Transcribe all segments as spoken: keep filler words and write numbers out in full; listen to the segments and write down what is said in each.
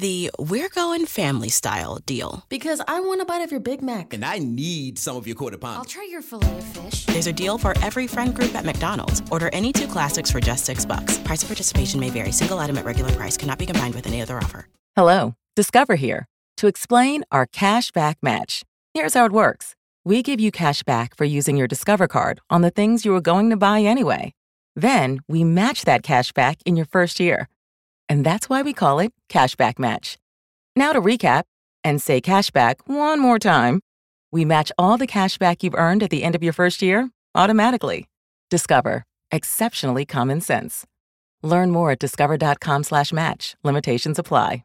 the we're going family style deal. Because I want a bite of your Big Mac. And I need some of your Quarter Pounder. I'll try your Filet of Fish. There's a deal for every friend group at McDonald's. Order any two classics for just six bucks. Price of participation may vary. Single item at regular price cannot be combined with any other offer. Hello, Discover here to explain our cash back match. Here's how it works. We give you cash back for using your Discover card on the things you were going to buy anyway. Then we match that cash back in your first year. And that's why we call it Cashback Match. Now to recap and say cashback one more time. We match all the cashback you've earned at the end of your first year automatically. Discover. Exceptionally common sense. Learn more at discover.com slash match. Limitations apply.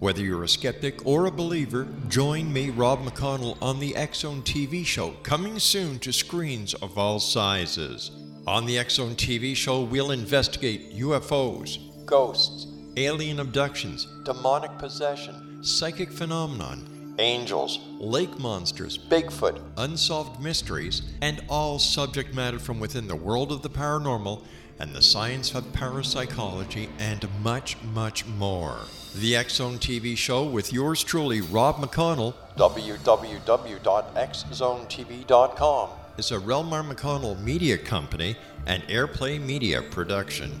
Whether you're a skeptic or a believer, join me, Rob McConnell, on the X-Zone T V show, coming soon to screens of all sizes. On the X-Zone T V show, we'll investigate U F Os, ghosts, alien abductions, demonic possession, psychic phenomenon, angels, lake monsters, Bigfoot, unsolved mysteries, and all subject matter from within the world of the paranormal and the science of parapsychology, and much, much more. The X-Zone T V show with yours truly, Rob McConnell, w w w dot x zone t v dot com, is a Relmar McConnell Media Company and Airplay Media Production.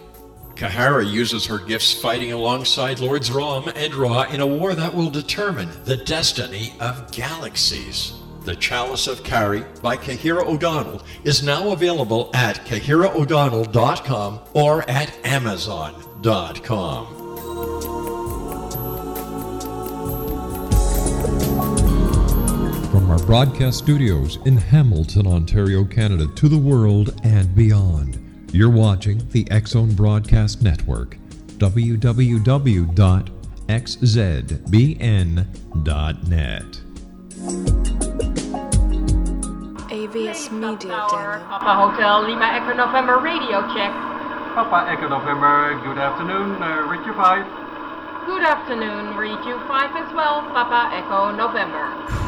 Kahira uses her gifts fighting alongside Lords Rom and Ra in a war that will determine the destiny of galaxies. The Chalice of Kari by Kahira O'Donnell is now available at kahira o'donnell dot com or at amazon dot com. From our broadcast studios in Hamilton, Ontario, Canada, to the world and beyond, you're watching the X-Zone Broadcast Network, w w w dot x z b n dot net. A V S Media Tower, Papa Hotel, Lima Echo November, radio check. Papa Echo November, good afternoon, uh, reach you five. Good afternoon, reach you five as well, Papa Echo November.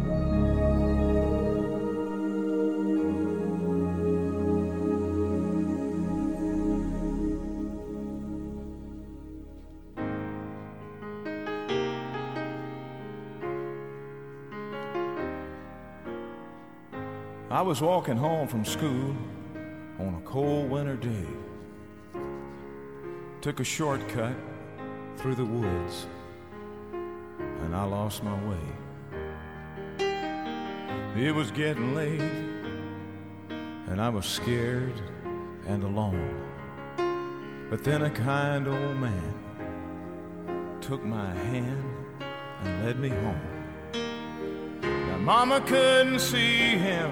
I was walking home from school on a cold winter day. Took a shortcut through the woods, and I lost my way. It was getting late, and I was scared and alone. But then a kind old man took my hand and led me home. Now Mama couldn't see him,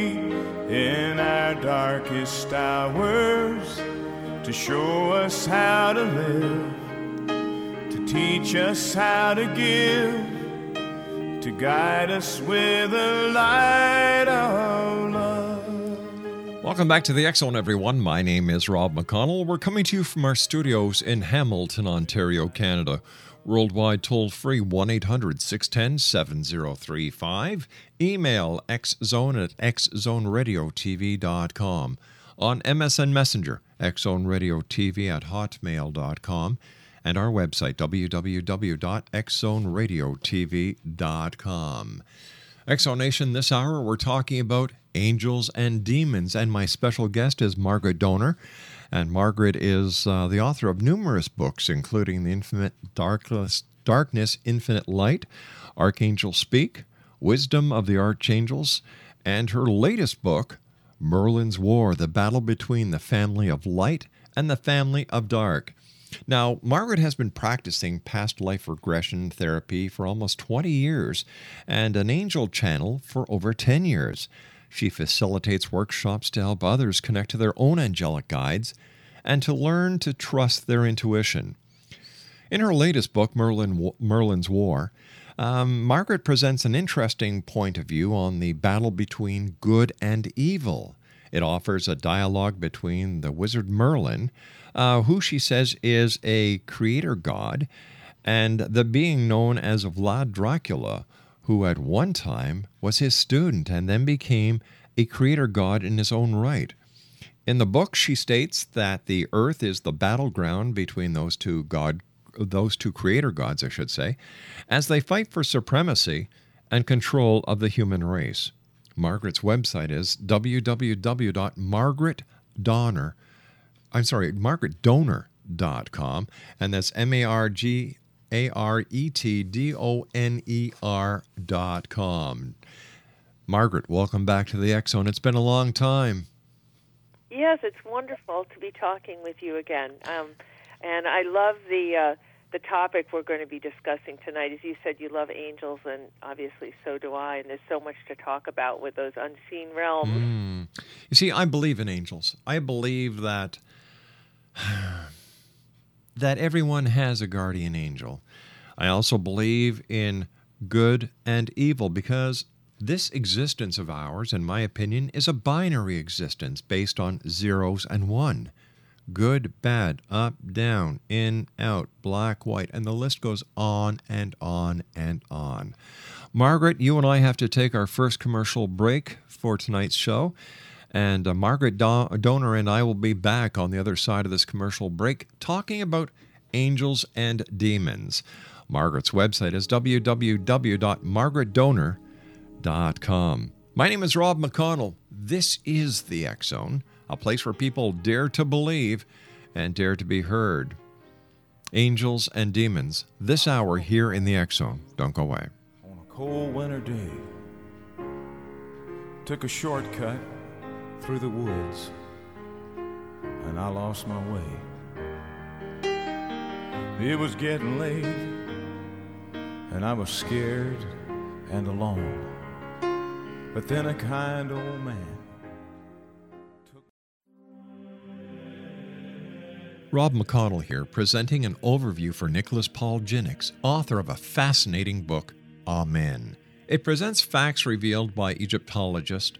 in our darkest hours to show us how to live, to teach us how to give, to guide us with the light of love. Welcome back to the X-Zone, everyone. My name is Rob McConnell. We're coming to you from our studios in Hamilton, Ontario, Canada. Worldwide toll-free one eight hundred six one zero seven zero three five. Email xzone at x zone radio t v dot com. On M S N Messenger, xzoneradiotv at hotmail dot com. And our website, w w w dot x zone radio t v dot com. X-Zone Nation, this hour we're talking about angels and demons. And my special guest is Margaret Doner. And Margaret is uh, the author of numerous books, including The Infinite Darkness, Darkness, Infinite Light, Archangel Speak, Wisdom of the Archangels, and her latest book, Merlin's War, The Battle Between the Family of Light and the Family of Dark. Now, Margaret has been practicing past life regression therapy for almost twenty years and an angel channel for over ten years. She facilitates workshops to help others connect to their own angelic guides and to learn to trust their intuition. In her latest book, Merlin, Merlin's War, um, Margaret presents an interesting point of view on the battle between good and evil. It offers a dialogue between the wizard Merlin, uh, who she says is a creator god, and the being known as Vlad Dracula, who at one time was his student and then became a creator god in his own right. In the book, she states that the earth is the battleground between those two god, those two creator gods, I should say, as they fight for supremacy and control of the human race. Margaret's website is w w w dot margaret doner, I'm sorry, margaret doner dot com, and that's M A R G A R E T D O N E R dot com. Margaret, welcome back to the X-Zone. It's been a long time. Yes, it's wonderful to be talking with you again. Um, and I love the uh, the topic we're going to be discussing tonight. As you said, you love angels, and obviously so do I, and there's so much to talk about with those unseen realms. Mm. You see, I believe in angels. I believe that... that everyone has a guardian angel. I also believe in good and evil because this existence of ours, in my opinion, is a binary existence based on zeros and one. Good, bad, up, down, in, out, black, white, and the list goes on and on and on. Margaret, you and I have to take our first commercial break for tonight's show. And uh, Margaret Doner and I will be back on the other side of this commercial break talking about angels and demons. Margaret's website is w w w dot margaret doner dot com. My name is Rob McConnell. This is the X-Zone, a place where people dare to believe and dare to be heard. Angels and demons, this hour here in the X-Zone. Don't go away. On a cold winter day, took a shortcut through the woods, and I lost my way. It was getting late, and I was scared and alone. But then a kind old man took... Rob McConnell here, presenting an overview for Nicholas Paul Jennings, author of a fascinating book, Amen. It presents facts revealed by Egyptologist,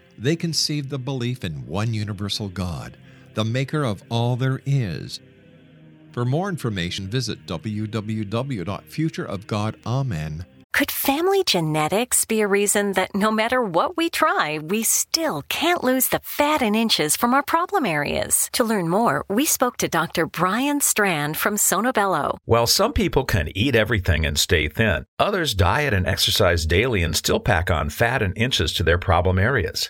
they conceived the belief in one universal God, the maker of all there is. For more information, visit w w w dot future of god amen dot com. Could family genetics be a reason that no matter what we try, we still can't lose the fat and inches from our problem areas? To learn more, we spoke to Doctor Brian Strand from Sono Bello. While some people can eat everything and stay thin, others diet and exercise daily and still pack on fat and inches to their problem areas.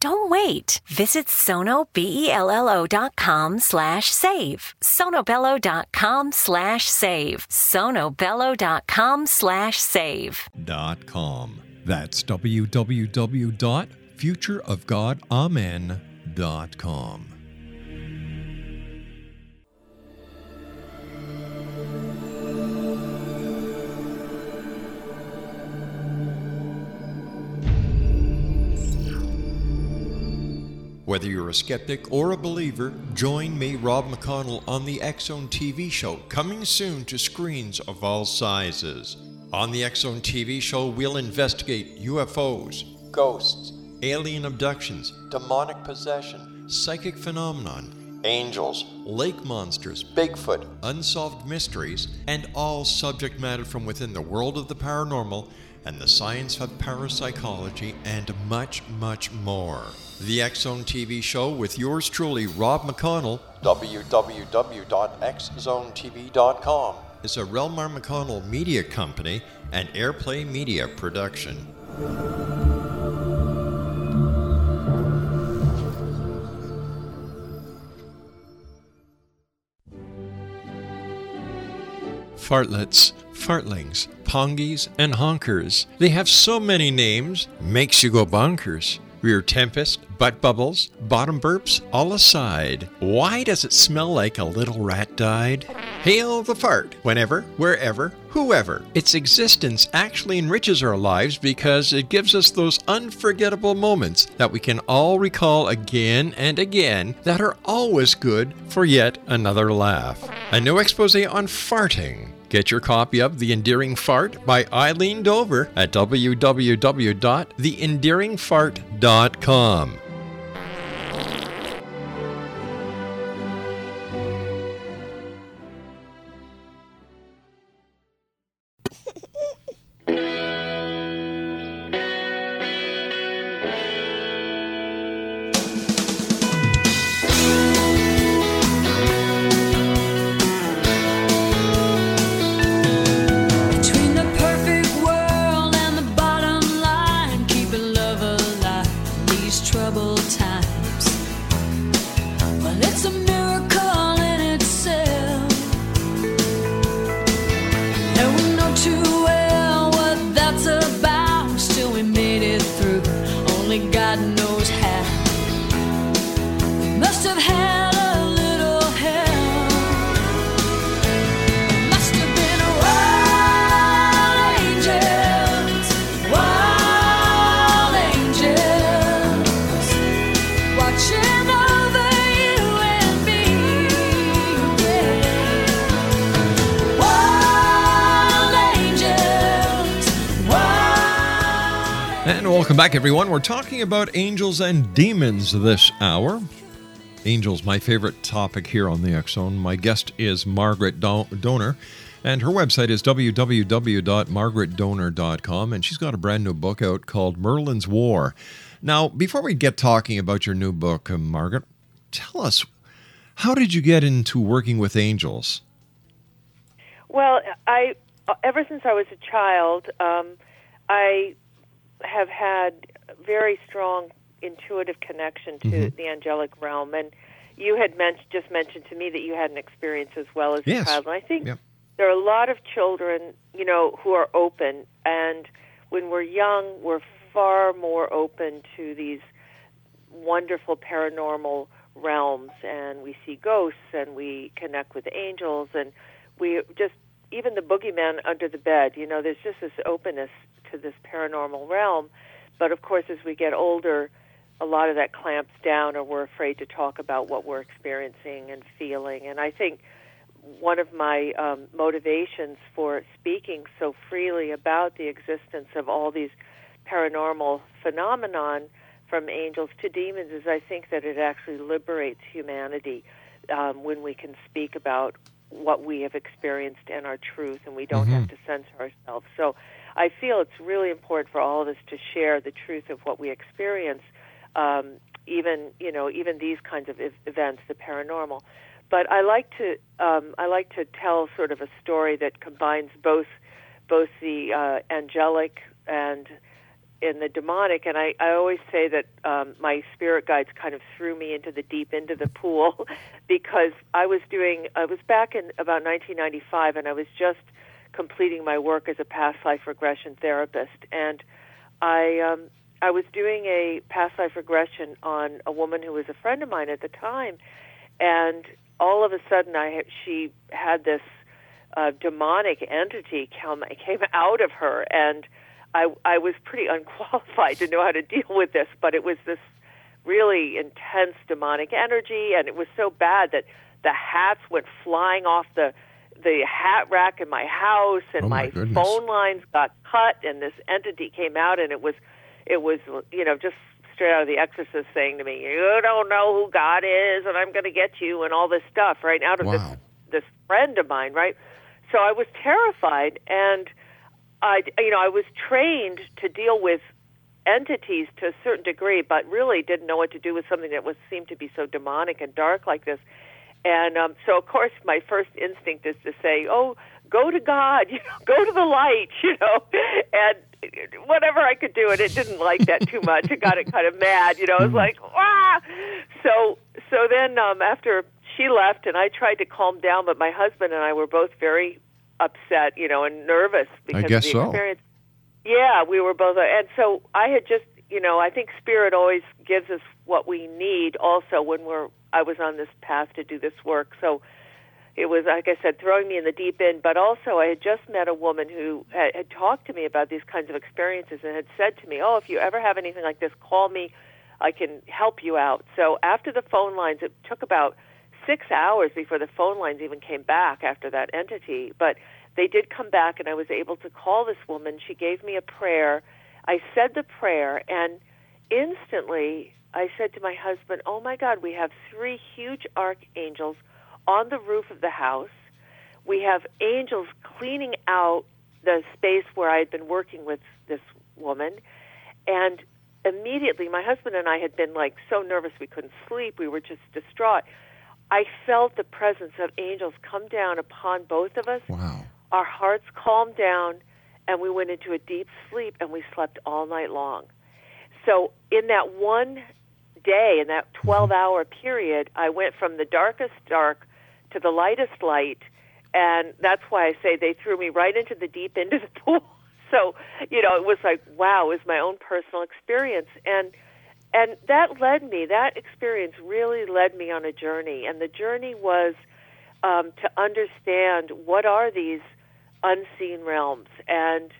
Don't wait. Visit sonobello.com slash save. sonobello.com slash save. sonobello.com slash save. Dot com. That's w w w dot future of god amen dot com. Whether you're a skeptic or a believer, join me, Rob McConnell, on the X-Zone T V show, coming soon to screens of all sizes. On the X-Zone T V show, we'll investigate U F Os, ghosts, alien abductions, demonic possession, psychic phenomenon, angels, lake monsters, Bigfoot, unsolved mysteries, and all subject matter from within the world of the paranormal and the science of parapsychology, and much, much more. The X-Zone T V show with yours truly, Rob McConnell, w w w dot x zone t v dot com, is a Relmar McConnell Media Company and Airplay Media Production. Fartlets, fartlings, pongies, and honkers. They have so many names, makes you go bonkers. Rear tempest, butt bubbles, bottom burps, all aside. Why does it smell like a little rat died? Hail the fart, whenever, wherever, whoever. Its existence actually enriches our lives because it gives us those unforgettable moments that we can all recall again and again that are always good for yet another laugh. A new expose on farting. Get your copy of The Endearing Fart by Eileen Dover at w w w dot the endearing fart dot com. Welcome back, everyone. We're talking about angels and demons this hour. Angels, my favorite topic here on the X-Zone. My guest is Margaret Doner, and her website is w w w dot margaret doner dot com, and she's got a brand new book out called Merlin's War. Now, before we get talking about your new book, Margaret, tell us, how did you get into working with angels? Well, I ever since I was a child, um, I have had very strong intuitive connection to mm-hmm. the angelic realm. And you had men- just mentioned to me that you had an experience as well as yes. a child. And I think yep. there are a lot of children, you know, who are open. And when we're young, we're far more open to these wonderful paranormal realms. And we see ghosts and we connect with angels. And we just, even the boogeyman under the bed, you know, there's just this openness to this paranormal realm. But, of course, as we get older, a lot of that clamps down, or we're afraid to talk about what we're experiencing and feeling. And I think one of my um, motivations for speaking so freely about the existence of all these paranormal phenomenon, from angels to demons, is I think that it actually liberates humanity um, when we can speak about what we have experienced and our truth, and we don't mm-hmm. have to censor ourselves. So I feel it's really important for all of us to share the truth of what we experience, um, even you know, even these kinds of events, the paranormal. But I like to um, I like to tell sort of a story that combines both both the uh, angelic and in the demonic, and I, I always say that um, my spirit guides kind of threw me into the deep, into the pool, because I was doing, I was back in about nineteen ninety-five, and I was just completing my work as a past life regression therapist, and I um, I was doing a past life regression on a woman who was a friend of mine at the time, and all of a sudden I she had this uh, demonic entity come came out of her, and I, I was pretty unqualified to know how to deal with this, but it was this really intense demonic energy, and it was so bad that the hats went flying off the the hat rack in my house, and oh my, my goodness. phone lines got cut, and this entity came out, and it was, it was, you know, just straight out of The Exorcist saying to me, "You don't know who God is, and I'm going to get you," and all this stuff, right, out of wow. this this friend of mine, right? So I was terrified, and I, you know, I was trained to deal with entities to a certain degree, but really didn't know what to do with something that was seemed to be so demonic and dark like this. And um, so, of course, my first instinct is to say, "Oh, go to God, you know, go to the light," you know, and whatever I could do. And it didn't like that too much. It got it kind of mad, you know. It was like, ah. So, so then um, after she left, and I tried to calm down, but my husband and I were both very upset, you know, and nervous because I guess of the experience. So. Yeah, we were both, and so I had just, you know, I think spirit always gives us what we need. Also, when we're, I was on this path to do this work, so it was, like I said, throwing me in the deep end. But also, I had just met a woman who had, had talked to me about these kinds of experiences and had said to me, "Oh, if you ever have anything like this, call me. I can help you out." So after the phone lines, it took about six hours before the phone lines even came back after that entity, but they did come back, and I was able to call this woman. She gave me a prayer. I said the prayer, and instantly I said to my husband, "Oh my God, we have three huge archangels on the roof of the house. We have angels cleaning out the space where I had been working with this woman." And immediately, my husband and I had been like so nervous we couldn't sleep. We were just distraught. I felt the presence of angels come down upon both of us. Wow. Our hearts calmed down, and we went into a deep sleep, and we slept all night long. So in that one day, in that twelve-hour period, I went from the darkest dark to the lightest light, and that's why I say they threw me right into the deep end of the pool. So, you know, it was like, wow, it was my own personal experience. And And that led me, that experience really led me on a journey. And the journey was um, to understand what are these unseen realms and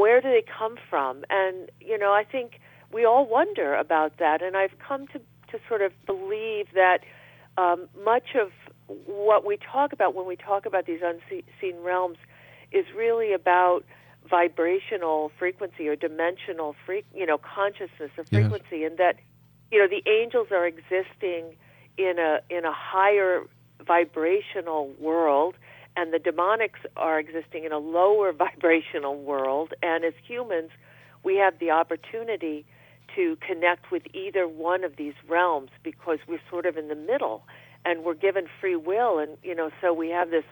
where do they come from? And, you know, I think we all wonder about that. And I've come to, to sort of believe that um, much of what we talk about when we talk about these unseen realms is really about vibrational frequency or dimensional free, you know, consciousness of frequency, yes. and that, you know, the angels are existing in a in a higher vibrational world, and the demonics are existing in a lower vibrational world. And as humans, we have the opportunity to connect with either one of these realms because we're sort of in the middle and we're given free will. And, you know, so we have this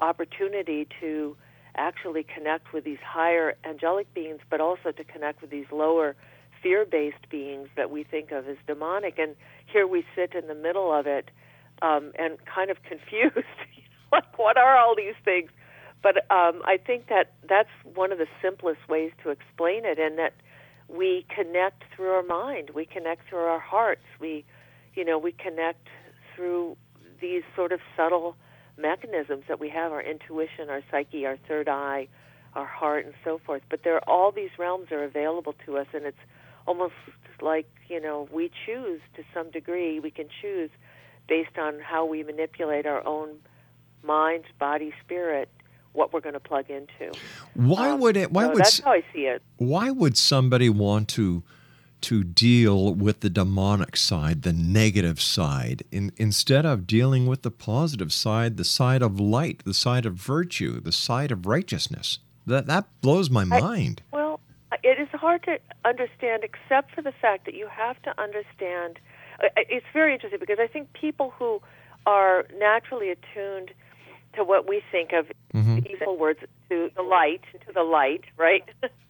opportunity to actually connect with these higher angelic beings, but also to connect with these lower fear-based beings that we think of as demonic. And here we sit in the middle of it um, and kind of confused. Like, what are all these things? But um, I think that that's one of the simplest ways to explain it, and that we connect through our mind, we connect through our hearts, we, you know, we connect through these sort of subtle mechanisms that we have, our intuition, our psyche, our third eye, our heart, and so forth. But there are all these realms are available to us, and it's almost like, you know, we choose to some degree, we can choose based on how we manipulate our own mind, body, spirit, what we're going to plug into. Why um, would it? Why so would that's how I see it. Why would somebody want to to deal with the demonic side, the negative side, in, instead of dealing with the positive side, the side of light, the side of virtue, the side of righteousness? That that blows my mind. I, well, it is hard to understand, except for the fact that you have to understand. It's very interesting because I think people who are naturally attuned to what we think of mm-hmm. evil words, to the light, to the light, right?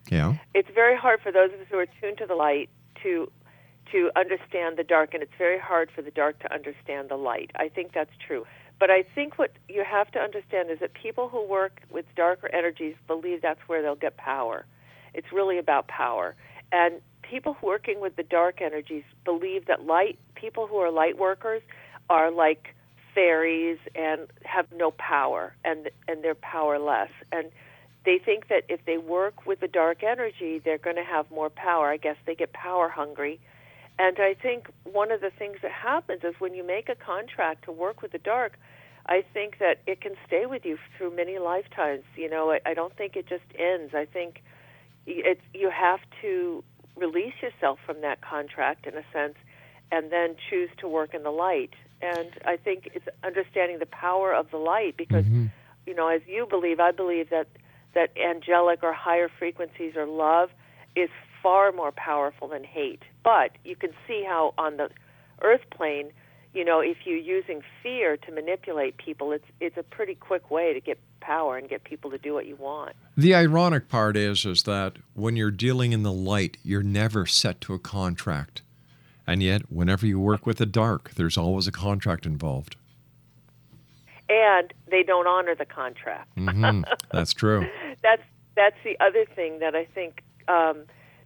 Yeah. It's very hard for those of us who are tuned to the light to to understand the dark, and it's very hard for the dark to understand the light. I think that's true. But I think what you have to understand is that people who work with darker energies believe that's where they'll get power. It's really about power. And people working with the dark energies believe that light, people who are light workers are like fairies and have no power, and and they're powerless. And they think that if they work with the dark energy, they're going to have more power. I guess they get power hungry. And I think one of the things that happens is when you make a contract to work with the dark, I think that it can stay with you through many lifetimes. You know, I, I don't think it just ends. I think it's, you have to release yourself from that contract in a sense and then choose to work in the light. And I think it's understanding the power of the light because, mm-hmm. you know, as you believe, I believe that, that angelic or higher frequencies or love is far more powerful than hate. But you can see how on the earth plane, you know, if you're using fear to manipulate people, it's it's a pretty quick way to get power and get people to do what you want. The ironic part is, is that when you're dealing in the light, you're never set to a contract. And yet, whenever you work with the dark, there's always a contract involved. And they don't honor the contract. Mm-hmm. That's true. That's that's the other thing that I think, um,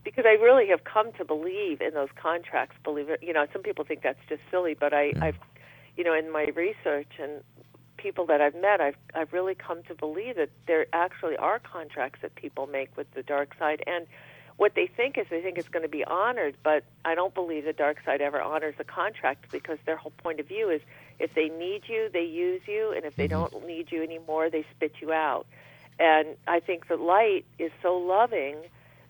because I really have come to believe in those contracts. Believe it, you know, some people think that's just silly, but I, yeah. I've, you know, in my research and people that I've met, I've I've really come to believe that there actually are contracts that people make with the dark side. And what they think is they think it's going to be honored, but I don't believe the dark side ever honors the contract because their whole point of view is if they need you, they use you, and if they mm-hmm. don't need you anymore, they spit you out. And I think the light is so loving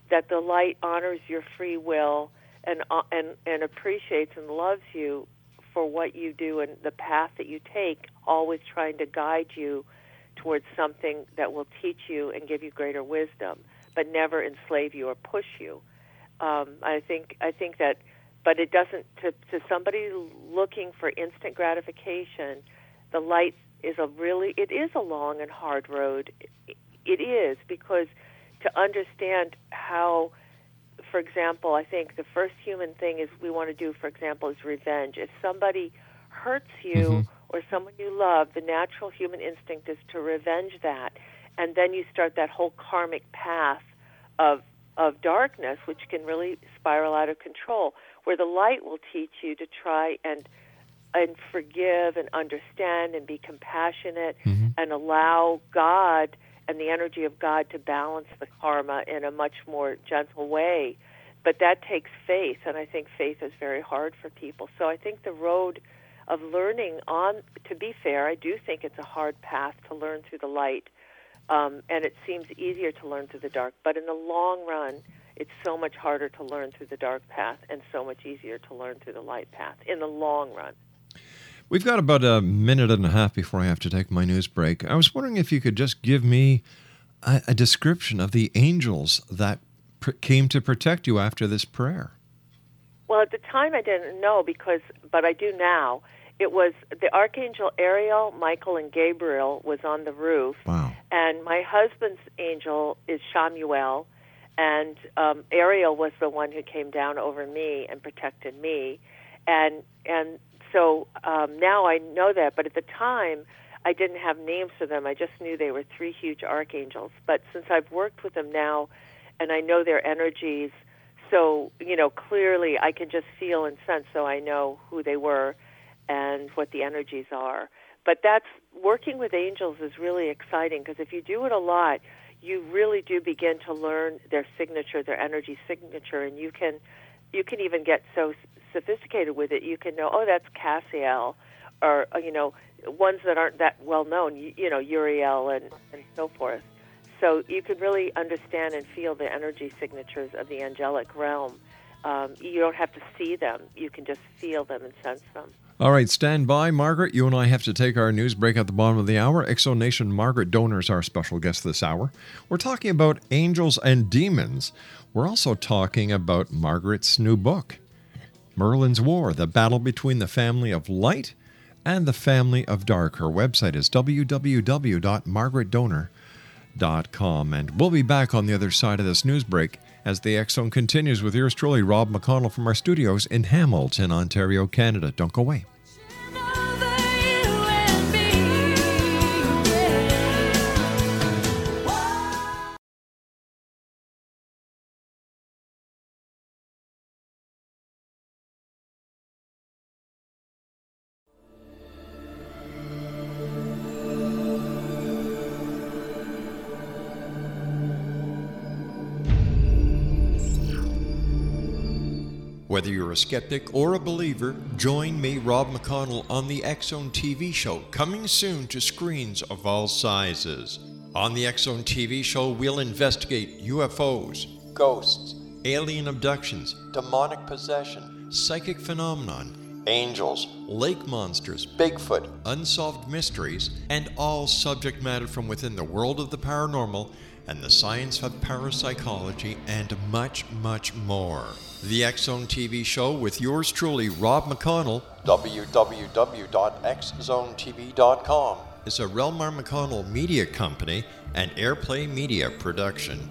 that the light honors your free will and and, and appreciates and loves you for what you do and the path that you take, always trying to guide you towards something that will teach you and give you greater wisdom, but never enslave you or push you. Um, I think I think that, but it doesn't, to, to somebody looking for instant gratification, the light is a really, it is a long and hard road. It is, because to understand how, for example, I think the first human thing is we want to do, for example, is revenge. If somebody hurts you mm-hmm. or someone you love, the natural human instinct is to revenge that. And then you start that whole karmic path of of darkness, which can really spiral out of control, where the light will teach you to try and and forgive and understand and be compassionate mm-hmm. and allow God and the energy of God to balance the karma in a much more gentle way. But that takes faith, and I think faith is very hard for people. So I think the road of learning on, to be fair, I do think it's a hard path to learn through the light. Um, and it seems easier to learn through the dark. But in the long run, it's so much harder to learn through the dark path and so much easier to learn through the light path in the long run. We've got about a minute and a half before I have to take my news break. I was wondering if you could just give me a, a description of the angels that pr- came to protect you after this prayer. Well, at the time I didn't know, because, but I do now. It was the Archangel Ariel, Michael, and Gabriel was on the roof. Wow. And my husband's angel is Shamuel, and um, Ariel was the one who came down over me and protected me. And and so um, now I know that, but at the time I didn't have names for them. I just knew they were three huge archangels. But since I've worked with them now and I know their energies, so, you know, clearly I can just feel and sense, so I know who they were and what the energies are. But that's, working with angels is really exciting, because if you do it a lot, you really do begin to learn their signature, their energy signature, and you can you can even get so sophisticated with it. You can know, oh, that's Cassiel, or, you know, ones that aren't that well known, you, you know, Uriel and, and so forth. So you can really understand and feel the energy signatures of the angelic realm. Um, you don't have to see them. You can just feel them and sense them. All right, stand by, Margaret. You and I have to take our news break at the bottom of the hour. X O Nation, Margaret Doner is our special guest this hour. We're talking about angels and demons. We're also talking about Margaret's new book, Merlin's War, The Battle Between the Family of Light and the Family of Dark. Her website is w w w dot margaret doner dot com. And we'll be back on the other side of this news break as the X-Zone continues with yours truly, Rob McConnell, from our studios in Hamilton, Ontario, Canada. Don't go away. Whether you're a skeptic or a believer, join me, Rob McConnell, on the X-Zone T V show, coming soon to screens of all sizes. On the X-Zone T V show, we'll investigate U F Os, ghosts, alien abductions, demonic possession, psychic phenomenon, angels, lake monsters, Bigfoot, unsolved mysteries, and all subject matter from within the world of the paranormal and the science of parapsychology, and much, much more. The X-Zone T V show with yours truly, Rob McConnell, w w w dot x zone t v dot com, is a Relmar McConnell Media Company and Airplay Media Production.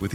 With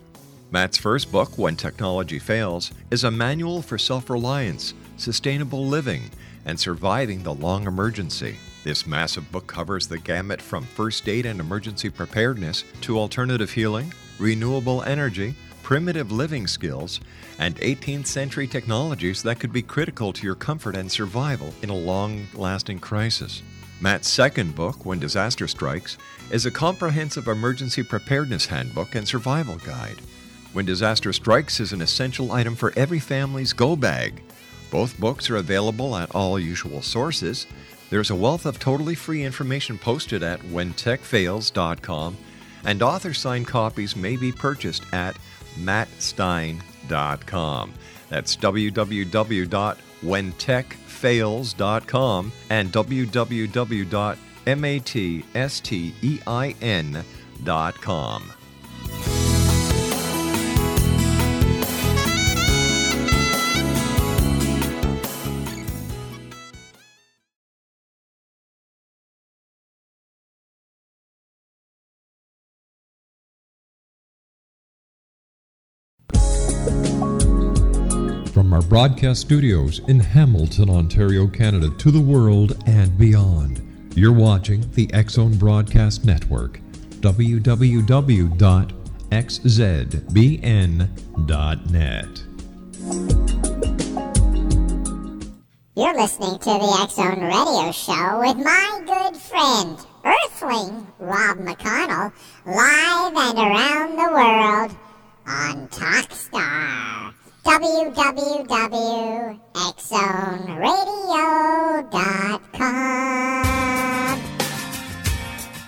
Matt's first book, When Technology Fails, is a manual for self-reliance, sustainable living, and surviving the long emergency. This massive book covers the gamut from first aid and emergency preparedness to alternative healing, renewable energy, primitive living skills, and eighteenth century technologies that could be critical to your comfort and survival in a long-lasting crisis. Matt's second book, When Disaster Strikes, is a comprehensive emergency preparedness handbook and survival guide. When Disaster Strikes is an essential item for every family's go bag. Both books are available at all usual sources. There's a wealth of totally free information posted at when tech fails dot com, and author-signed copies may be purchased at matt stein dot com. That's w w w dot when tech fails dot com and w w w dot matt stein dot com. From our broadcast studios in Hamilton, Ontario, Canada, to the world and beyond, you're watching the X-Zone Broadcast Network, w w w dot x z b n dot net. You're listening to the X-Zone Radio Show with my good friend, Earthling Rob McConnell, live and around the world on TalkStar. w w w dot x zone radio dot com.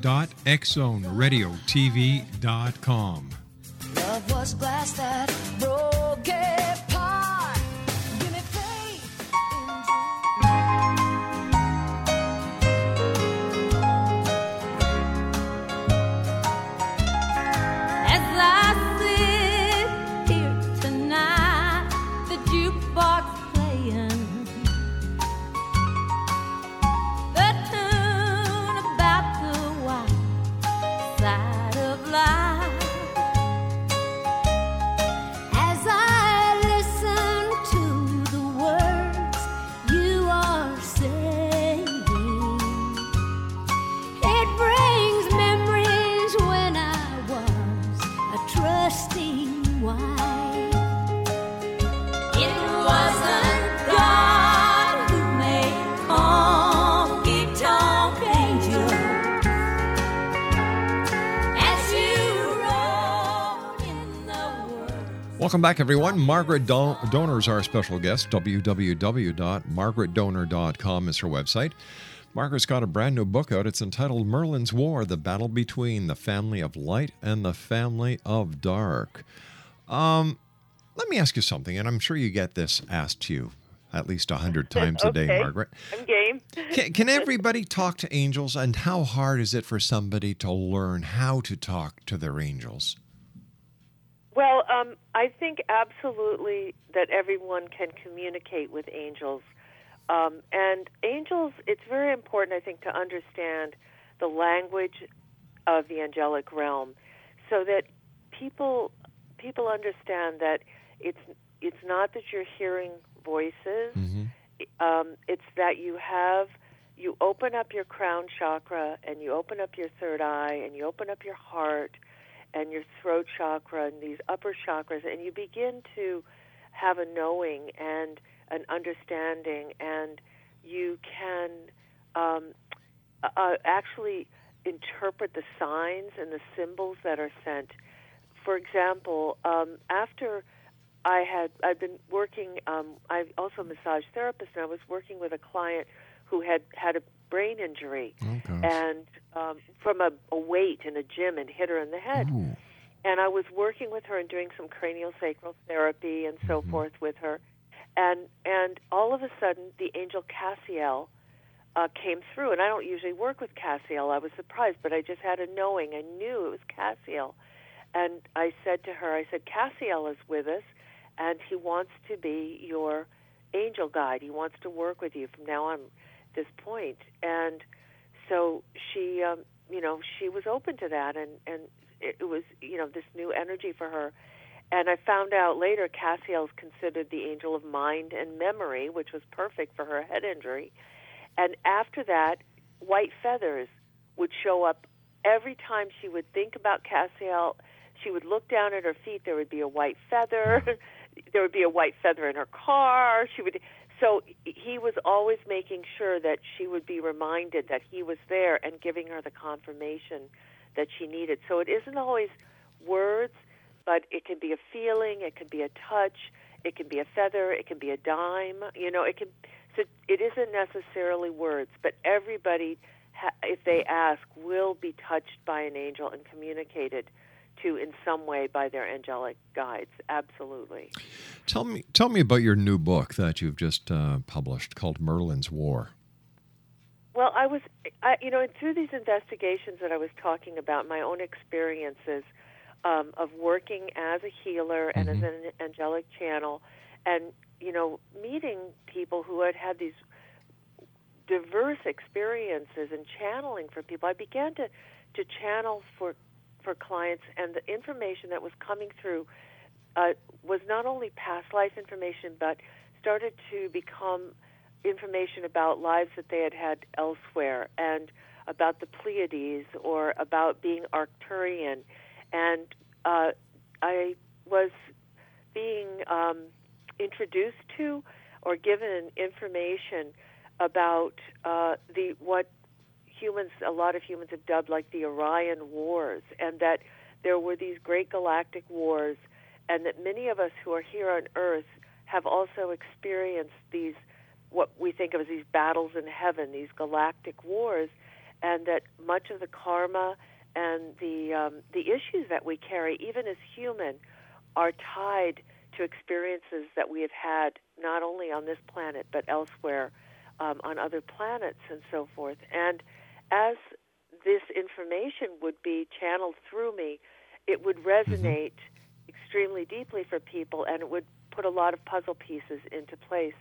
dot x zone radio t v dot com. Love was glass that broke apart. Give me faith. As I sit here tonight, the jukebox playing the tune about the white side of life. Welcome back, everyone. Margaret Don- Doner is our special guest. w w w dot margaret doner dot com is her website. Margaret's got a brand new book out. It's entitled Merlin's War, The Battle Between the Family of Light and the Family of Dark. Um, let me ask you something, and I'm sure you get this asked to you at least one hundred times a okay. day, Margaret. I'm game. can, can everybody talk to angels, and how hard is it for somebody to learn how to talk to their angels? Well, um, I think absolutely that everyone can communicate with angels. Um, and angels, it's very important, I think, to understand the language of the angelic realm so that people people understand that it's it's not that you're hearing voices. Mm-hmm. Um, it's that you have, you open up your crown chakra and you open up your third eye and you open up your heart and your throat chakra and these upper chakras, and you begin to have a knowing and an understanding, and you can um, uh, actually interpret the signs and the symbols that are sent. For example, um, after I had, I've been working, um, I'm also a massage therapist, and I was working with a client who had had a brain injury oh, and um, from a, a weight in a gym and hit her in the head. Ooh. And I was working with her and doing some cranial sacral therapy and so mm-hmm. forth with her. And and all of a sudden, the angel Cassiel uh, came through. And I don't usually work with Cassiel. I was surprised, but I just had a knowing. I knew it was Cassiel. And I said to her, I said, Cassiel is with us, and he wants to be your angel guide. He wants to work with you from now on. This point. And so she, um, you know, she was open to that, and, and it was, you know, this new energy for her. And I found out later Cassiel's considered the angel of mind and memory, which was perfect for her head injury. And after that, white feathers would show up every time she would think about Cassiel. She would look down at her feet. There would be a white feather. There would be a white feather in her car. She would. So he was always making sure that she would be reminded that he was there and giving her the confirmation that she needed. So it isn't always words, but it can be a feeling, it can be a touch, it can be a feather, it can be a dime. You know, it can. So it isn't necessarily words, but everybody, if they ask, will be touched by an angel and communicated to in some way by their angelic guides. Absolutely. Tell me, tell me about your new book that you've just uh, published called Merlin's War. Well, I was, I, you know, through these investigations that I was talking about, my own experiences um, of working as a healer and mm-hmm. as an angelic channel, and you know, meeting people who had had these diverse experiences and channeling for people, I began to, to channel for for clients, and the information that was coming through uh, was not only past life information, but started to become information about lives that they had had elsewhere, and about the Pleiades, or about being Arcturian. And uh, I was being um, introduced to or given information about uh, the what humans, a lot of humans have dubbed like the Orion Wars, and that there were these great galactic wars, and that many of us who are here on Earth have also experienced these, what we think of as these battles in heaven, these galactic wars, and that much of the karma and the um, the issues that we carry, even as human, are tied to experiences that we have had not only on this planet but elsewhere, um, on other planets and so forth. And as this information would be channeled through me, it would resonate mm-hmm. extremely deeply for people, and it would put a lot of puzzle pieces into place.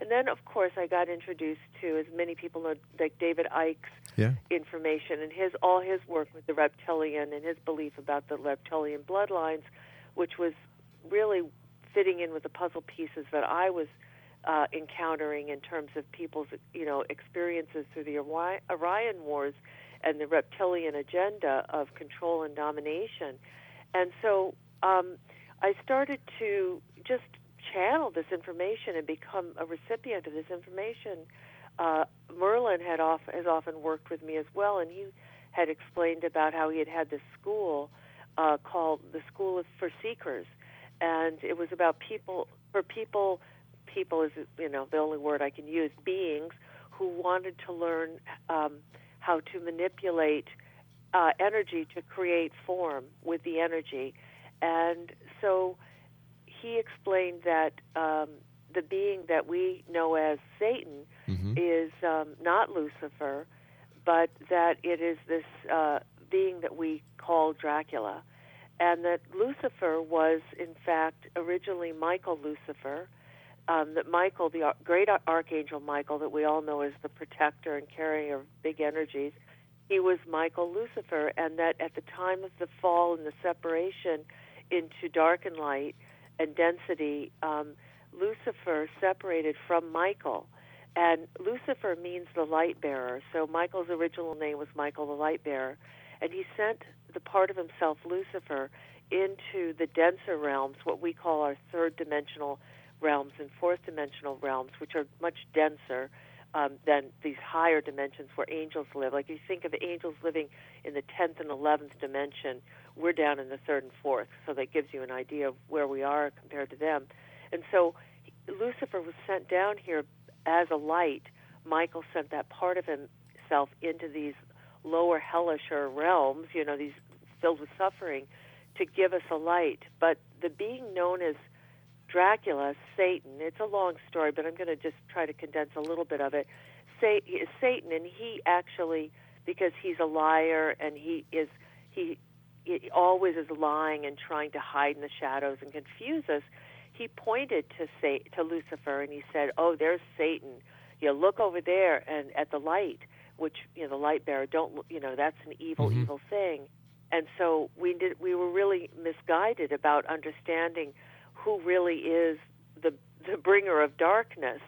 And then, of course, I got introduced to, as many people know, like David Icke's yeah. information and his all his work with the reptilian and his belief about the reptilian bloodlines, which was really fitting in with the puzzle pieces that I was uh, encountering in terms of people's, you know, experiences through the Orion Wars and the reptilian agenda of control and domination. And so um, I started to just channel this information and become a recipient of this information. Uh, Merlin had off, has often worked with me as well, and he had explained about how he had had this school uh, called the School for Seekers, and it was about people, for people, people is, you know, the only word I can use, beings who wanted to learn um, how to manipulate uh, energy to create form with the energy. And so he explained that um, the being that we know as Satan mm-hmm. is um, not Lucifer, but that it is this uh, being that we call Dracula, and that Lucifer was, in fact, originally Michael Lucifer, um, that Michael, the Ar- great Ar- Archangel Michael, that we all know as the protector and carrier of big energies, he was Michael Lucifer, and that at the time of the fall and the separation into dark and light and density, um, Lucifer separated from Michael. And Lucifer means the light bearer. So Michael's original name was Michael the Light Bearer. And he sent the part of himself, Lucifer, into the denser realms, what we call our third dimensional realms and fourth dimensional realms, which are much denser um, than these higher dimensions where angels live. Like you think of angels living in the tenth and eleventh dimension, we're down in the third and fourth, so that gives you an idea of where we are compared to them. And so Lucifer was sent down here as a light. Michael sent that part of himself into these lower hellisher realms, you know, these filled with suffering, to give us a light. But the being known as Dracula, Satan, it's a long story, but I'm going to just try to condense a little bit of it. Satan, and he actually, because he's a liar and he is, he It always is lying and trying to hide in the shadows and confuse us. He pointed to say, to Lucifer, and he said, "Oh, there's Satan. You look over there and at the light, which, you know, the light bearer. Don't, you know, that's an evil, mm-hmm. evil thing." And so we did. We were really misguided about understanding who really is the the bringer of darkness.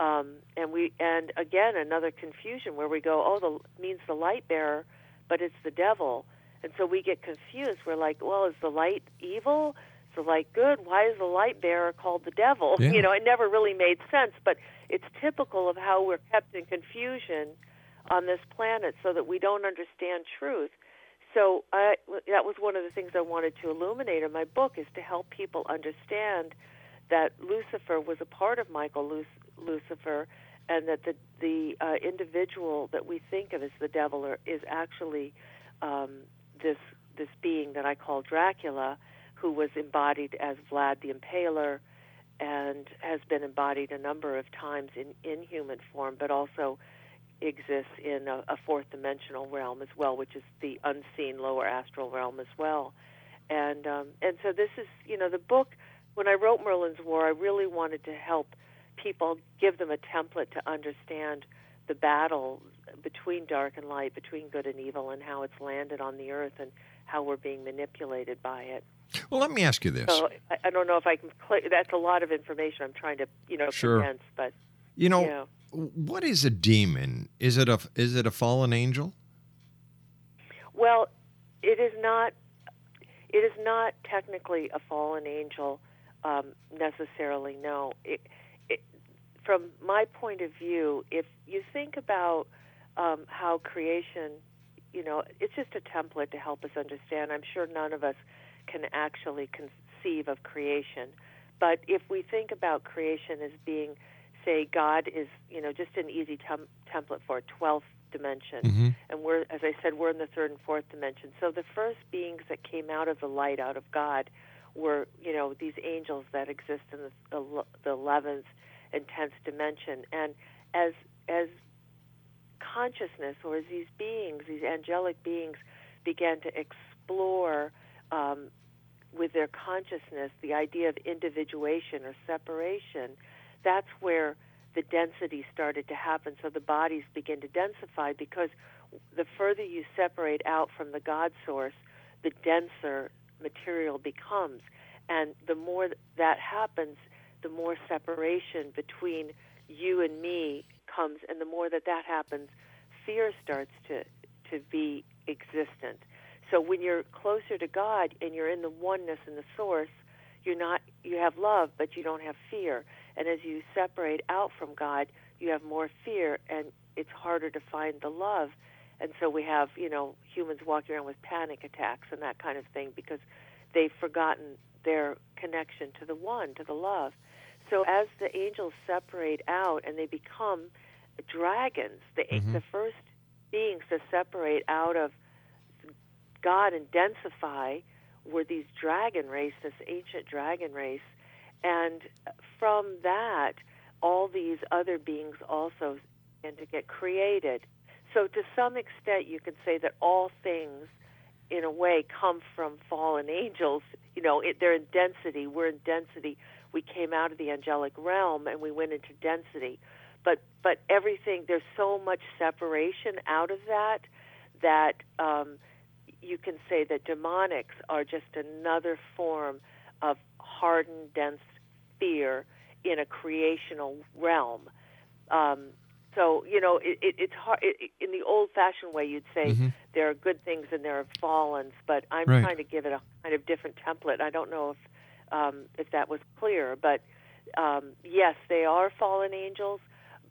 Um, and we and again another confusion where we go, oh, the means the light bearer, but it's the devil. And so we get confused. We're like, well, is the light evil? Is the light good? Why is the light bearer called the devil? Yeah. You know, it never really made sense. But it's typical of how we're kept in confusion on this planet, so that we don't understand truth. So I, that was one of the things I wanted to illuminate in my book, is to help people understand that Lucifer was a part of Michael Lu- Lucifer, and that the the uh, individual that we think of as the devil or, is actually um, this this being that I call Dracula, who was embodied as Vlad the Impaler, and has been embodied a number of times in, in human form, but also exists in a, a fourth dimensional realm as well, which is the unseen lower astral realm as well. And um, and so this is, you know, the book, when I wrote Merlin's War, I really wanted to help people, give them a template to understand the battle between dark and light, between good and evil, and how it's landed on the earth and how we're being manipulated by it. Well, let me ask you this. So I, I don't know if I can, that's a lot of information I'm trying to, you know, sure. condense, but, you know, you know. What is a demon? Is it a is it a fallen angel? Well, it is not. It is not technically a fallen angel um, necessarily. No. It, it, from my point of view, if you think about um, how creation, you know, it's just a template to help us understand. I'm sure none of us can actually conceive of creation, but if we think about creation as being, say, God is, you know, just an easy tem- template for a twelfth dimension. Mm-hmm. And we're, as I said, we're in the third and fourth dimension. So the first beings that came out of the light, out of God, were, you know, these angels that exist in the, the eleventh and tenth dimension. And as as consciousness, or as these beings, these angelic beings, began to explore um, with their consciousness the idea of individuation or separation, that's where the density started to happen. So the bodies begin to densify, because the further you separate out from the God source, the denser material becomes. And the more that happens, the more separation between you and me comes. And the more that that happens, fear starts to, to be existent. So when you're closer to God and you're in the oneness in the source, you're not, you have love, but you don't have fear. And as you separate out from God, you have more fear, and it's harder to find the love. And so we have, you know, humans walking around with panic attacks and that kind of thing, because they've forgotten their connection to the one, to the love. So as the angels separate out and they become dragons, the, mm-hmm. the first beings to separate out of God and densify were these dragon race, this ancient dragon race. And from that, all these other beings also began to get created. So to some extent, you could say that all things, in a way, come from fallen angels. You know, it, they're in density. We're in density. We came out of the angelic realm, and we went into density. But but everything, there's so much separation out of that, that um, you can say that demonics are just another form of hardened, dense fear in a creational realm. Um, so, you know, it, it, it's hard. It, it, in the old-fashioned way, you'd say mm-hmm. there are good things and there are fallens, but I'm right. trying to give it a kind of different template. I don't know if um, if that was clear, but um, yes, they are fallen angels,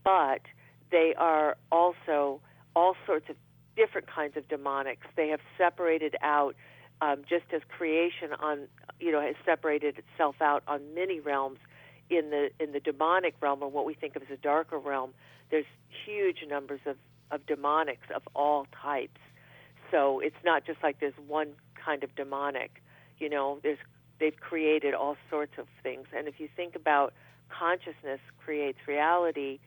but they are also all sorts of different kinds of demonics. They have separated out. Um, just as creation on, you know, has separated itself out on many realms, in the in the demonic realm, or what we think of as a darker realm, there's huge numbers of, of demonics of all types. So it's not just like there's one kind of demonic. You know, there's they've created all sorts of things. And if you think about consciousness creates reality,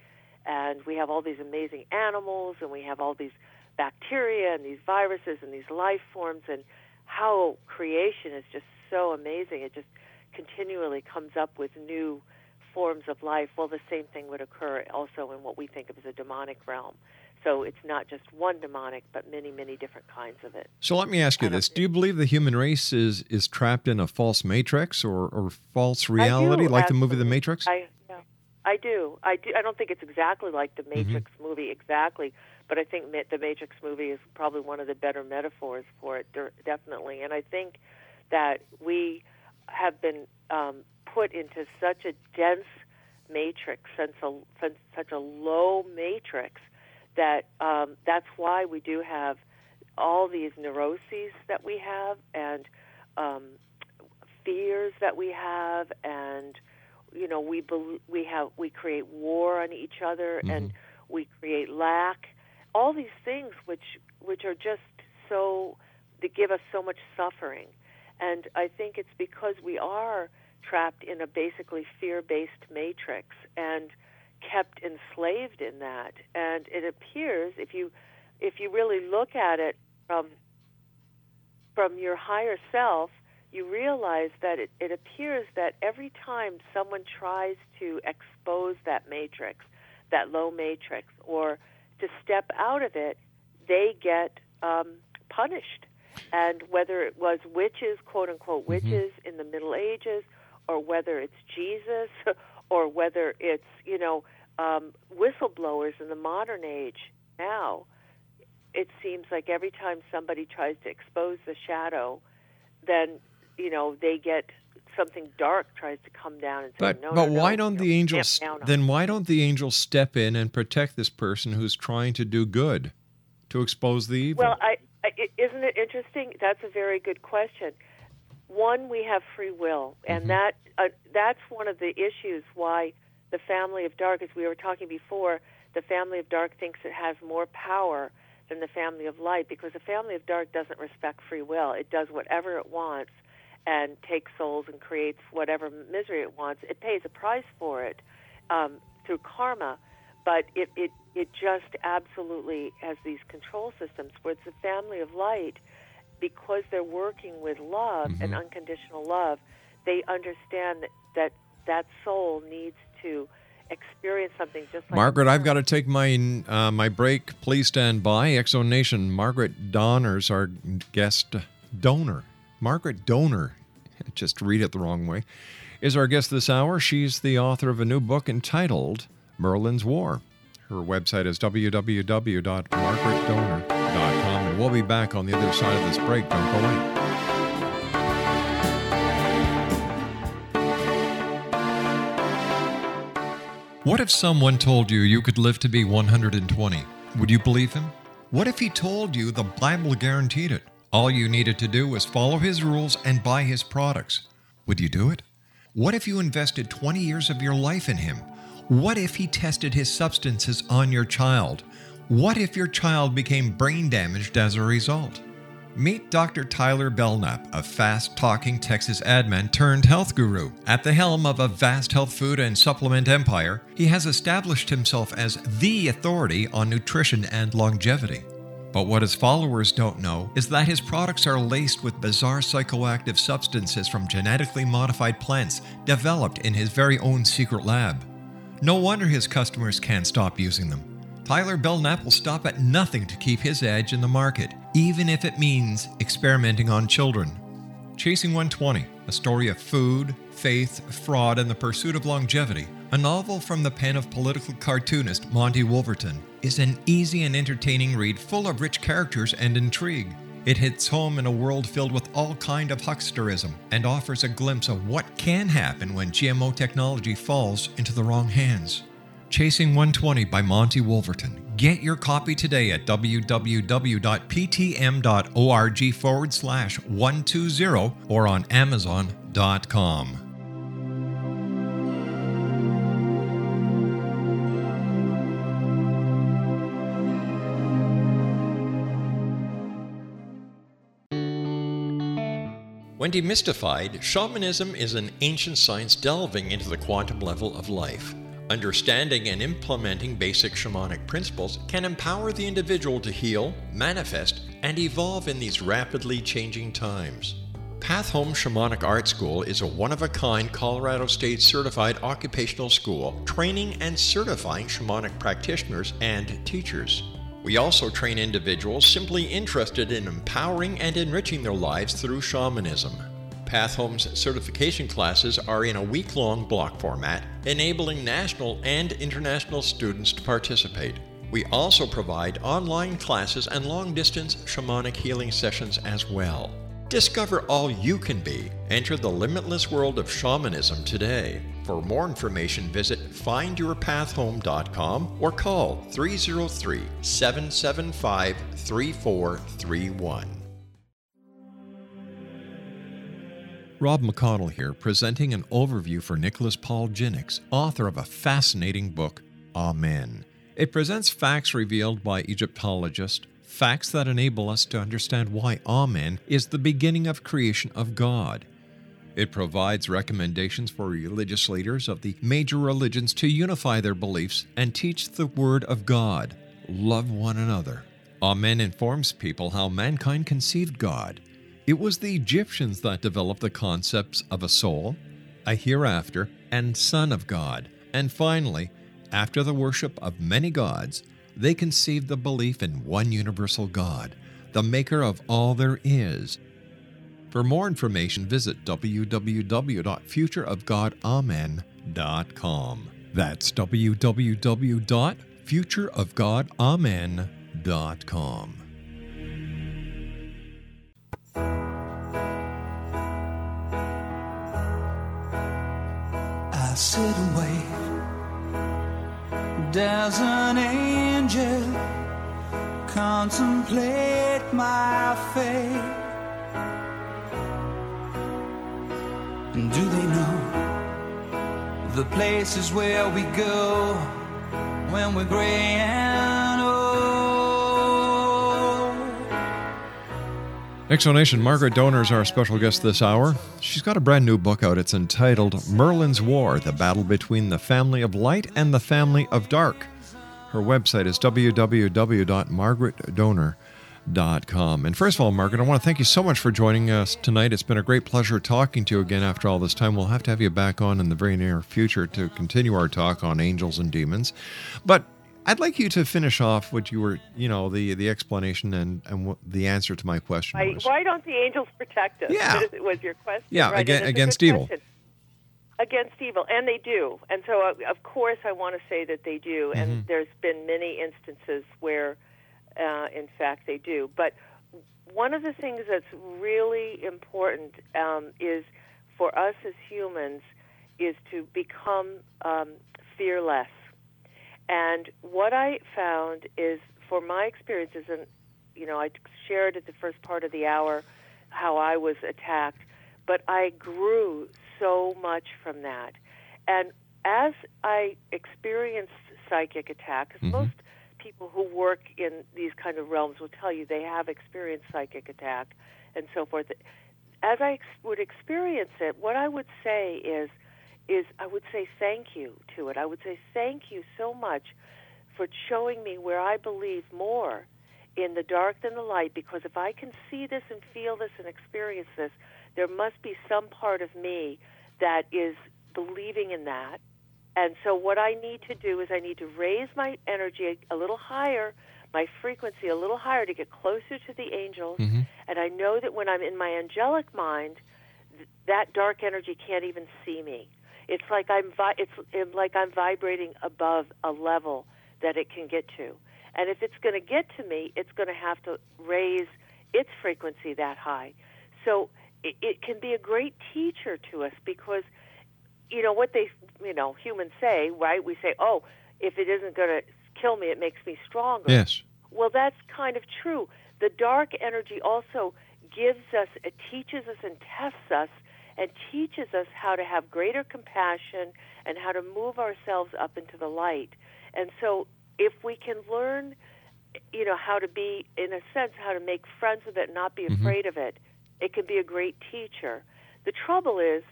and we have all these amazing animals, and we have all these bacteria and these viruses and these life forms, and how creation is just so amazing. It just continually comes up with new forms of life. Well, the same thing would occur also in what we think of as a demonic realm. So it's not just one demonic, but many, many different kinds of it. So let me ask you this. Do you believe the human race is, is trapped in a false matrix or, or false reality, like the movie The Matrix? I, yeah, I do. I do. I don't think it's exactly like The Matrix mm-hmm. movie exactly, but I think The Matrix movie is probably one of the better metaphors for it, definitely. And I think that we have been um, put into such a dense matrix, such a, such a low matrix, that um, that's why we do have all these neuroses that we have and um, fears that we have, and you know we be- we have we create war on each other mm-hmm. and we create lack, all these things which which are just so they give us so much suffering. And I think it's because we are trapped in a basically fear-based matrix and kept enslaved in that. And it appears, if you if you really look at it from from your higher self, you realize that it, it appears that every time someone tries to expose that matrix, that low matrix, or to step out of it, they get um, punished. And whether it was witches, quote-unquote witches mm-hmm. in the Middle Ages, or whether it's Jesus, or whether it's, you know, um, whistleblowers in the modern age now, it seems like every time somebody tries to expose the shadow, then, you know, they get something dark tries to come down and say, but, no, but no, why no, don't you know, the angels, then why don't the angels step in and protect this person who's trying to do good, to expose the evil? Well, I, I, isn't it interesting? That's a very good question. One, we have free will, and mm-hmm. that uh, that's one of the issues why the family of dark, as we were talking before, the family of dark thinks it has more power than the family of light, because the family of dark doesn't respect free will. It does whatever it wants and takes souls and creates whatever misery it wants. It pays a price for it um, through karma, but it, it, it just absolutely has these control systems, where it's the family of light, because they're working with love mm-hmm. and unconditional love, they understand that, that that soul needs to experience something just like... Margaret, I've got to take my uh, my break. Please stand by. X-Zone Nation, Margaret Doner's our guest. Doner. Margaret Doner. Just read it the wrong way. Is our guest this hour. She's the author of a new book entitled Merlin's War. Her website is w w w dot margaret doner dot com. We'll be back on the other side of this break. Don't go away. What if someone told you you could live to be one hundred twenty? Would you believe him? What if he told you the Bible guaranteed it? All you needed to do was follow his rules and buy his products. Would you do it? What if you invested twenty years of your life in him? What if he tested his substances on your child? What if your child became brain damaged as a result? Meet Doctor Tyler Belknap, a fast-talking Texas admin turned health guru. At the helm of a vast health food and supplement empire, he has established himself as the authority on nutrition and longevity. But what his followers don't know is that his products are laced with bizarre psychoactive substances from genetically modified plants developed in his very own secret lab. No wonder his customers can't stop using them. Tyler Belknap will stop at nothing to keep his edge in the market, even if it means experimenting on children. Chasing one twenty, a story of food, faith, fraud, and the pursuit of longevity, a novel from the pen of political cartoonist Monty Wolverton, is an easy and entertaining read full of rich characters and intrigue. It hits home in a world filled with all kind of hucksterism and offers a glimpse of what can happen when G M O technology falls into the wrong hands. Chasing one twenty by Monty Wolverton. Get your copy today at w w w dot p t m dot org forward slash one twenty or on amazon dot com. When demystified, shamanism is an ancient science delving into the quantum level of life. Understanding and implementing basic shamanic principles can empower the individual to heal, manifest, and evolve in these rapidly changing times. Path Home Shamanic Art School is a one-of-a-kind Colorado State certified occupational school training and certifying shamanic practitioners and teachers. We also train individuals simply interested in empowering and enriching their lives through shamanism. Pathhome's certification classes are in a week-long block format, enabling national and international students to participate. We also provide online classes and long-distance shamanic healing sessions as well. Discover all you can be. Enter the limitless world of shamanism today. For more information, visit find your path home dot com or call three oh three, seven seven five, three four three one. Rob McConnell here, presenting an overview for Nicholas Paul Jennings, author of a fascinating book, Amen. It presents facts revealed by Egyptologists, facts that enable us to understand why Amen is the beginning of creation of God. It provides recommendations for religious leaders of the major religions to unify their beliefs and teach the Word of God. Love one another. Amen informs people how mankind conceived God. It was the Egyptians that developed the concepts of a soul, a hereafter, and Son of God, and finally, after the worship of many gods, they conceived the belief in one universal God, the maker of all there is. For more information, visit w w w dot future of god amen dot com. That's w w w dot future of god amen dot com. I sit and wait. Does an angel contemplate my fate? And do they know the places where we go when we're gray and old? Explanation. Margaret Doner is our special guest this hour. She's got a brand new book out. It's entitled Merlin's War, The Battle Between the Family of Light and the Family of Dark. Her website is w w w dot margaret doner dot com. And first of all, Margaret, I want to thank you so much for joining us tonight. It's been a great pleasure talking to you again after all this time. We'll have to have you back on in the very near future to continue our talk on angels and demons. But I'd like you to finish off what you were, you know, the, the explanation and, and what the answer to my question was. I, why don't the angels protect us? Yeah. It was your question. Yeah, right? against, against evil. Question. Against evil, and they do. And so, uh, of course, I want to say that they do, and mm-hmm. there's been many instances where, uh, in fact, they do. But one of the things that's really important um, is for us as humans is to become um, fearless. And what I found is, for my experiences, and, you know, I shared at the first part of the hour how I was attacked, but I grew so much from that. And as I experienced psychic attacks, mm-hmm. most people who work in these kind of realms will tell you they have experienced psychic attack and so forth. As I ex- would experience it, what I would say is, is I would say thank you to it. I would say thank you so much for showing me where I believe more in the dark than the light, because if I can see this and feel this and experience this, there must be some part of me that is believing in that. And so what I need to do is I need to raise my energy a little higher, my frequency a little higher to get closer to the angels. Mm-hmm. And I know that when I'm in my angelic mind, th- that dark energy can't even see me. It's like I'm vi- it's like I'm vibrating above a level that it can get to. And if it's going to get to me, it's going to have to raise its frequency that high. So it, it can be a great teacher to us because, you know, what they, you know, humans say, right? We say, oh, if it isn't going to kill me, it makes me stronger. Yes. Well, that's kind of true. The dark energy also gives us, it teaches us and tests us and teaches us how to have greater compassion and how to move ourselves up into the light. And so if we can learn, you know, how to be, in a sense, how to make friends with it and not be mm-hmm. afraid of it, it can be a great teacher. The trouble is,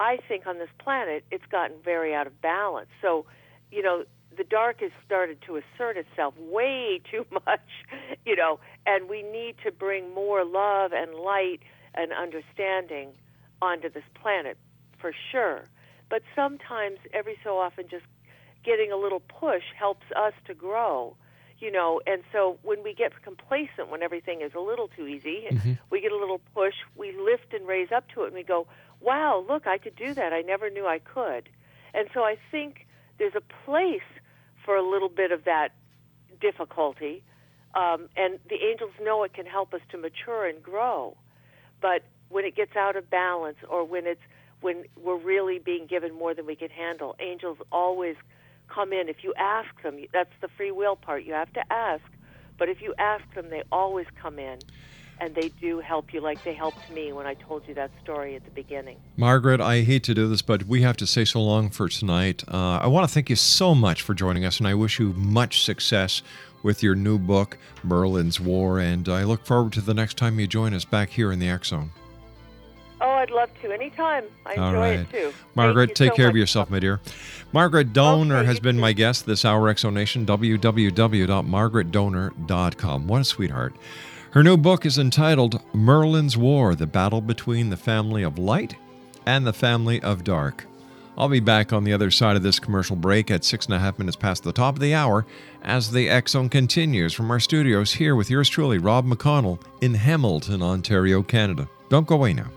I think on this planet, it's gotten very out of balance. So, you know, the dark has started to assert itself way too much, you know, and we need to bring more love and light and understanding onto this planet, for sure. But sometimes, every so often, just getting a little push helps us to grow. you know, and so when we get complacent, when everything is a little too easy, mm-hmm. we get a little push, we lift and raise up to it, and we go, wow, look, I could do that. I never knew I could. And so I think there's a place for a little bit of that difficulty, um, and the angels know it can help us to mature and grow. But when it gets out of balance, or when it's when we're really being given more than we can handle, angels always come in. If you ask them, that's the free will part. You have to ask, but if you ask them, they always come in. And they do help you, like they helped me when I told you that story at the beginning. Margaret, I hate to do this, but we have to say so long for tonight. Uh, I want to thank you so much for joining us, and I wish you much success with your new book, Merlin's War, and I look forward to the next time you join us back here in the X-Zone. Oh, I'd love to. Anytime. I enjoy right. it, too. Margaret, take so care much. of yourself, my dear. Margaret Doner okay, has been too. my guest this hour, X-Zone Nation, w w w dot margaret doner dot com. What a sweetheart. Her new book is entitled Merlin's War, The Battle Between the Family of Light and the Family of Dark. I'll be back on the other side of this commercial break at six and a half minutes past the top of the hour as the X-Zone continues from our studios here with yours truly, Rob McConnell, in Hamilton, Ontario, Canada. Don't go away now.